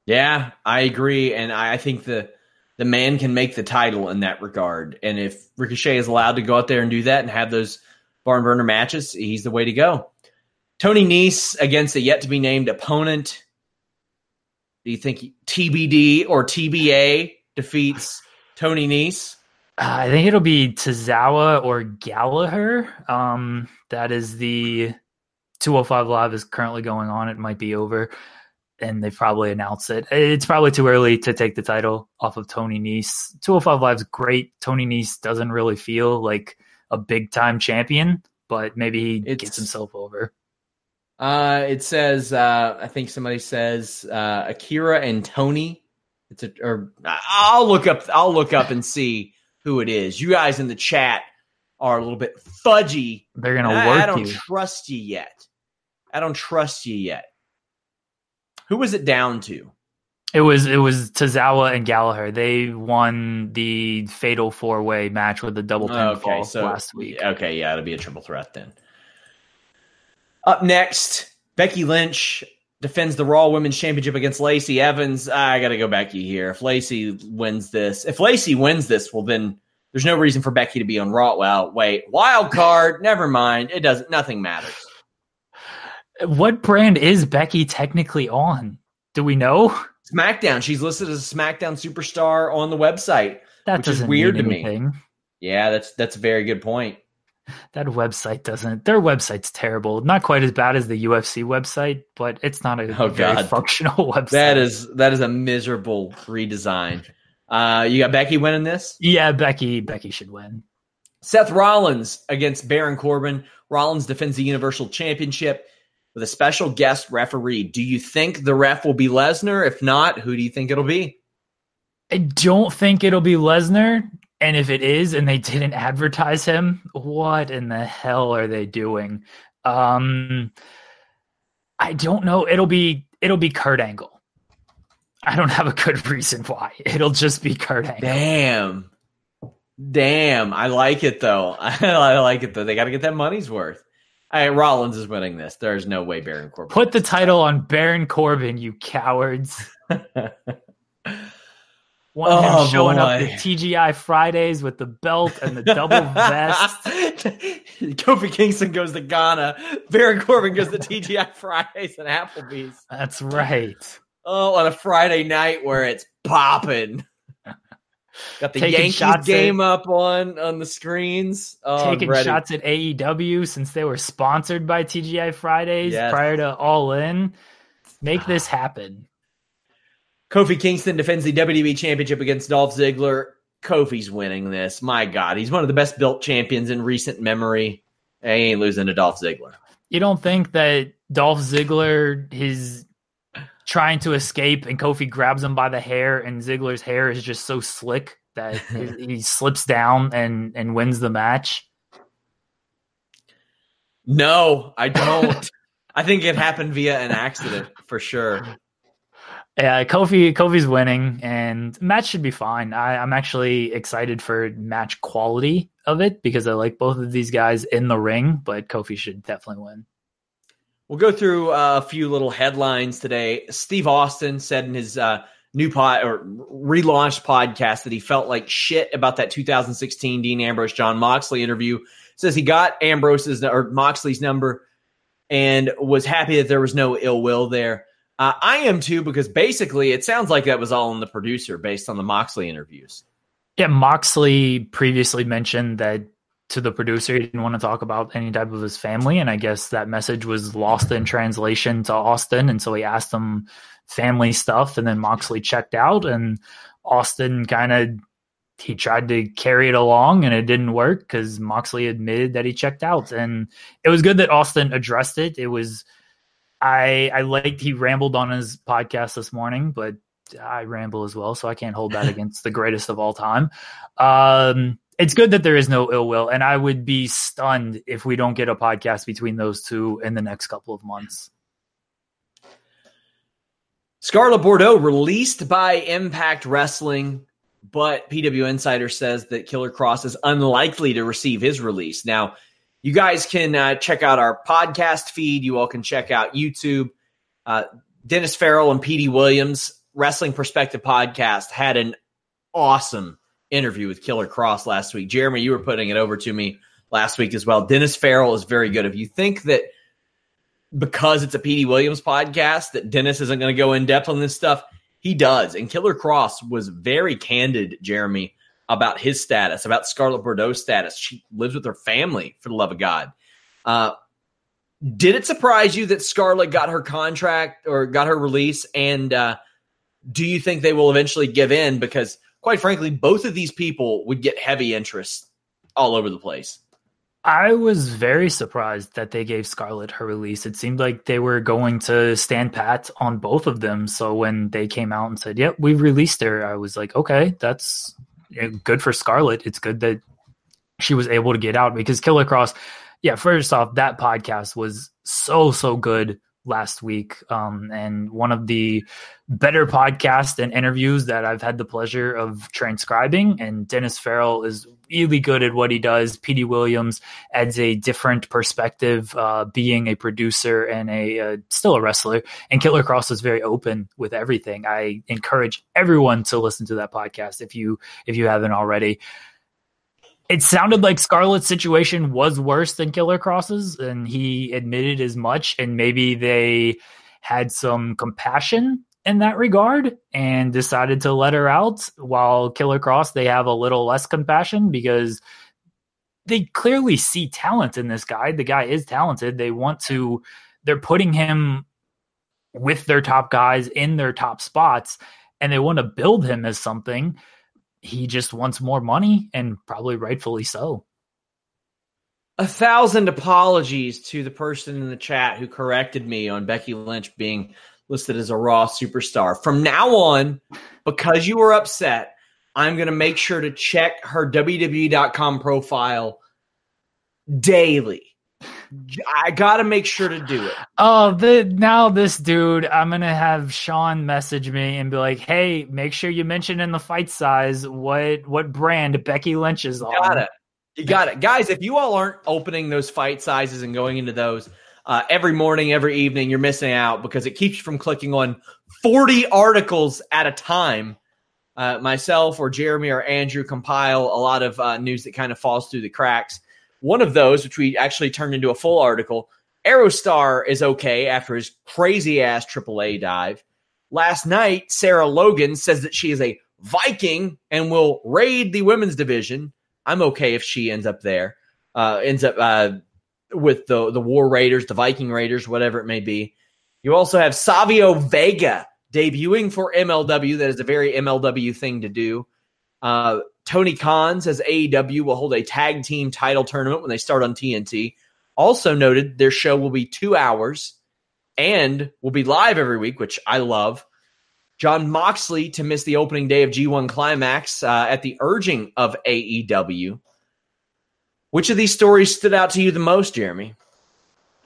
Yeah, I agree. And I, I think the the man can make the title in that regard. And if Ricochet is allowed to go out there and do that and have those barn burner matches, he's the way to go. Tony Nese against a yet-to-be-named opponent. Do you think T B D or T B A defeats Tony Nese? Uh, I think it'll be Tozawa or Gallagher. Um, that is the two oh five Live is currently going on. It might be over, and they probably announced it. It's probably too early to take the title off of Tony Nese. two oh five Live's great. Tony Nese doesn't really feel like a big-time champion, but maybe he it's, gets himself over. Uh, it says, uh, I think somebody says, uh, Akira and Tony. It's a, or I'll look up, I'll look up and see who it is. You guys in the chat are a little bit fudgy. They're going to work. I don't you. trust you yet. I don't trust you yet. Who was it down to? It was, it was Tozawa and Gallagher. They won the fatal four way match with the double pinfall okay, so, last week. Okay. Yeah. It'll be a triple threat then. Up next, Becky Lynch defends the Raw Women's Championship against Lacey Evans. I got to go Becky here. If Lacey wins this, if Lacey wins this, well, then there's no reason for Becky to be on Raw. Well, wait, wild card. Never mind. It doesn't. Nothing matters. What brand is Becky technically on? Do we know? SmackDown. She's listed as a SmackDown superstar on the website. That which doesn't is weird mean anything. To me. Yeah, that's that's a very good point. That website doesn't. Their website's terrible. Not quite as bad as the U F C website, but it's not a oh, very God. functional website. That is that is a miserable redesign. Uh, you got Becky winning this? Yeah, Becky. Becky should win. Seth Rollins against Baron Corbin. Rollins defends the Universal Championship with a special guest referee. Do you think the ref will be Lesnar? If not, who do you think it'll be? I don't think it'll be Lesnar. And if it is, and they didn't advertise him, what in the hell are they doing? Um, I don't know. It'll be it'll be Kurt Angle. I don't have a good reason why. It'll just be Kurt Angle. Damn, damn. I like it though. I like it though. They got to get that money's worth. All right, Rollins is winning this. There is no way Baron Corbin. Put the title on Baron Corbin, you cowards. One oh, him showing boy. up at T G I Fridays with the belt and the double vest. Kofi Kingston goes to Ghana. Baron Corbin goes to T G I Fridays and Applebee's. That's right. Oh, on a Friday night where it's popping. Got the taking Yankees game at, up on, on the screens. Oh, taking shots at A E W since they were sponsored by T G I Fridays yes. prior to All In. Make this happen. Kofi Kingston defends the W W E Championship against Dolph Ziggler. Kofi's winning this. My God, he's one of the best built champions in recent memory. He ain't losing to Dolph Ziggler. You don't think that Dolph Ziggler is trying to escape and Kofi grabs him by the hair and Ziggler's hair is just so slick that he slips down and, and wins the match? No, I don't. I think it happened via an accident for sure. Yeah, Kofi. Kofi's winning, and match should be fine. I, I'm actually excited for match quality of it because I like both of these guys in the ring, but Kofi should definitely win. We'll go through a few little headlines today. Steve Austin said in his uh, new pod or relaunched podcast that he felt like shit about that two thousand sixteen Dean Ambrose John Moxley interview. Says he got Ambrose's or Moxley's number and was happy that there was no ill will there. Uh, I am too, because basically it sounds like that was all on the producer based on the Moxley interviews. Yeah, Moxley previously mentioned that to the producer he didn't want to talk about any type of his family, and I guess that message was lost in translation to Austin, and so he asked him family stuff, and then Moxley checked out, and Austin kind of, he tried to carry it along, and it didn't work because Moxley admitted that he checked out, and it was good that Austin addressed it. It was... I, I liked he rambled on his podcast this morning, but I ramble as well, so I can't hold that against the greatest of all time. Um, it's good that there is no ill will, and I would be stunned if we don't get a podcast between those two in the next couple of months. Scarlett Bordeaux released by Impact Wrestling, but P W Insider says that Killer Cross is unlikely to receive his release. Now, you guys can uh, check out our podcast feed. You all can check out YouTube. Uh, Dennis Farrell and Petey Williams, Wrestling Perspective Podcast, had an awesome interview with Killer Cross last week. Jeremy, you were putting it over to me last week as well. Dennis Farrell is very good. If you think that because it's a Petey Williams podcast that Dennis isn't going to go in depth on this stuff, he does. And Killer Cross was very candid, Jeremy, about his status, about Scarlett Bordeaux's status. She lives with her family, for the love of God. Uh, did it surprise you that Scarlett got her contract or got her release? And uh, do you think they will eventually give in? Because, quite frankly, both of these people would get heavy interest all over the place. I was very surprised that they gave Scarlett her release. It seemed like they were going to stand pat on both of them. So when they came out and said, yep, we released her, I was like, okay, that's... good for Scarlett. It's good that she was able to get out because Killer Cross, yeah, first off, that podcast was so, so good last week. Um, and one of the better podcasts and interviews that I've had the pleasure of transcribing. And Dennis Farrell is really good at what he does. Petey Williams adds a different perspective, uh, being a producer and a uh, still a wrestler. And Killer Cross is very open with everything. I encourage everyone to listen to that podcast if you if you haven't already. It sounded like Scarlett's situation was worse than Killer Cross's, and he admitted as much, and maybe they had some compassion in that regard and decided to let her out, while Killer Cross, they have a little less compassion because they clearly see talent in this guy. The guy is talented. They want to, they're putting him with their top guys in their top spots, and they want to build him as something. He just wants more money, and probably rightfully so. A thousand apologies to the person in the chat who corrected me on Becky Lynch being listed as a Raw superstar. From now on, because you were upset, I'm going to make sure to check her W W E dot com profile daily. I got to make sure to do it. Oh, the, now this dude, I'm going to have Sean message me and be like, hey, make sure you mention in the fight size what, what brand Becky Lynch is on. Got it. You got it. Guys, if you all aren't opening those fight sizes and going into those uh, every morning, every evening, you're missing out because it keeps you from clicking on forty articles at a time. Uh, myself or Jeremy or Andrew compile a lot of uh, news that kind of falls through the cracks. One of those, which we actually turned into a full article, Aerostar is okay after his crazy-ass triple A dive. Last night, Sarah Logan says that she is a Viking and will raid the women's division. I'm okay if she ends up there, uh, ends up uh, with the, the War Raiders, the Viking Raiders, whatever it may be. You also have Savio Vega debuting for M L W. That is a very M L W thing to do. Uh, Tony Khan says A E W will hold a tag team title tournament when they start on T N T. Also noted, their show will be two hours and will be live every week, which I love. John Moxley to miss the opening day of G one Climax uh, at the urging of A E W. Which of these stories stood out to you the most, Jeremy?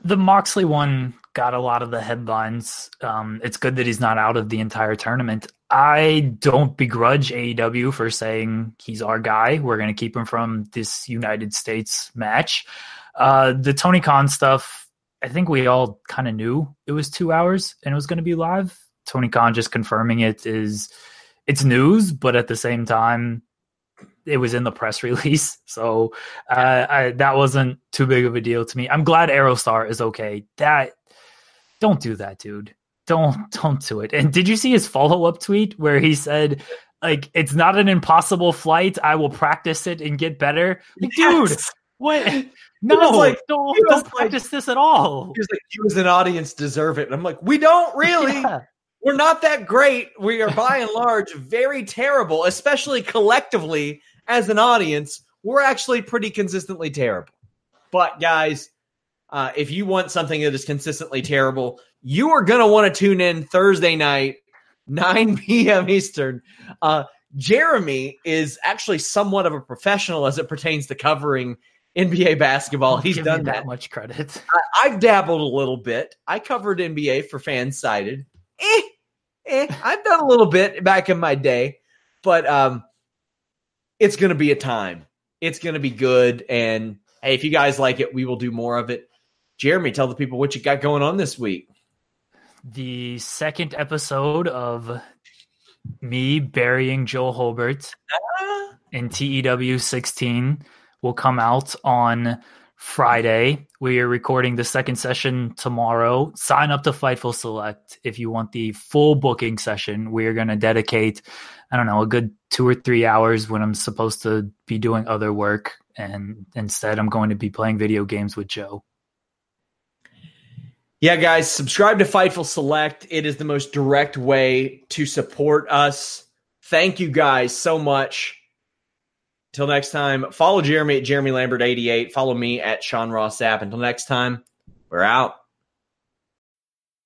The Moxley one got a lot of the headlines. Um, it's good that he's not out of the entire tournament. I don't begrudge A E W for saying he's our guy. We're going to keep him from this United States match. Uh, the Tony Khan stuff, I think we all kind of knew it was two hours and it was going to be live. Tony Khan just confirming it is it's news, but at the same time, it was in the press release. So uh, I, that wasn't too big of a deal to me. I'm glad Aerostar is okay. That don't do that, dude. Don't don't do it. And did you see his follow-up tweet where he said, like, it's not an impossible flight. I will practice it and get better. Like, yes. Dude, what? No, like, don't, don't like, practice this at all. He was like, you as an audience deserve it. And I'm like, we don't really. Yeah. We're not that great. We are, by and large, very terrible, especially collectively as an audience. We're actually pretty consistently terrible. But, guys, uh, if you want something that is consistently terrible, you are going to want to tune in Thursday night, nine p.m. Eastern. Uh, Jeremy is actually somewhat of a professional as it pertains to covering N B A basketball. He's done that much credit. I, I've dabbled a little bit. I covered N B A for Fansided. Eh, eh, I've done a little bit back in my day, but um, it's going to be a time. It's going to be good, and hey, if you guys like it, we will do more of it. Jeremy, tell the people what you got going on this week. The second episode of me burying Joel Holbert uh-huh. in T E W sixteen will come out on Friday. We are recording the second session tomorrow. Sign up to Fightful Select if you want the full booking session. We are going to dedicate, I don't know, a good two or three hours when I'm supposed to be doing other work. And instead, I'm going to be playing video games with Joe. Yeah, guys, subscribe to Fightful Select. It is the most direct way to support us. Thank you guys so much. Until next time, follow Jeremy at Jeremy Lambert eighty-eight. Follow me at Sean Ross Sapp. Until next time, we're out.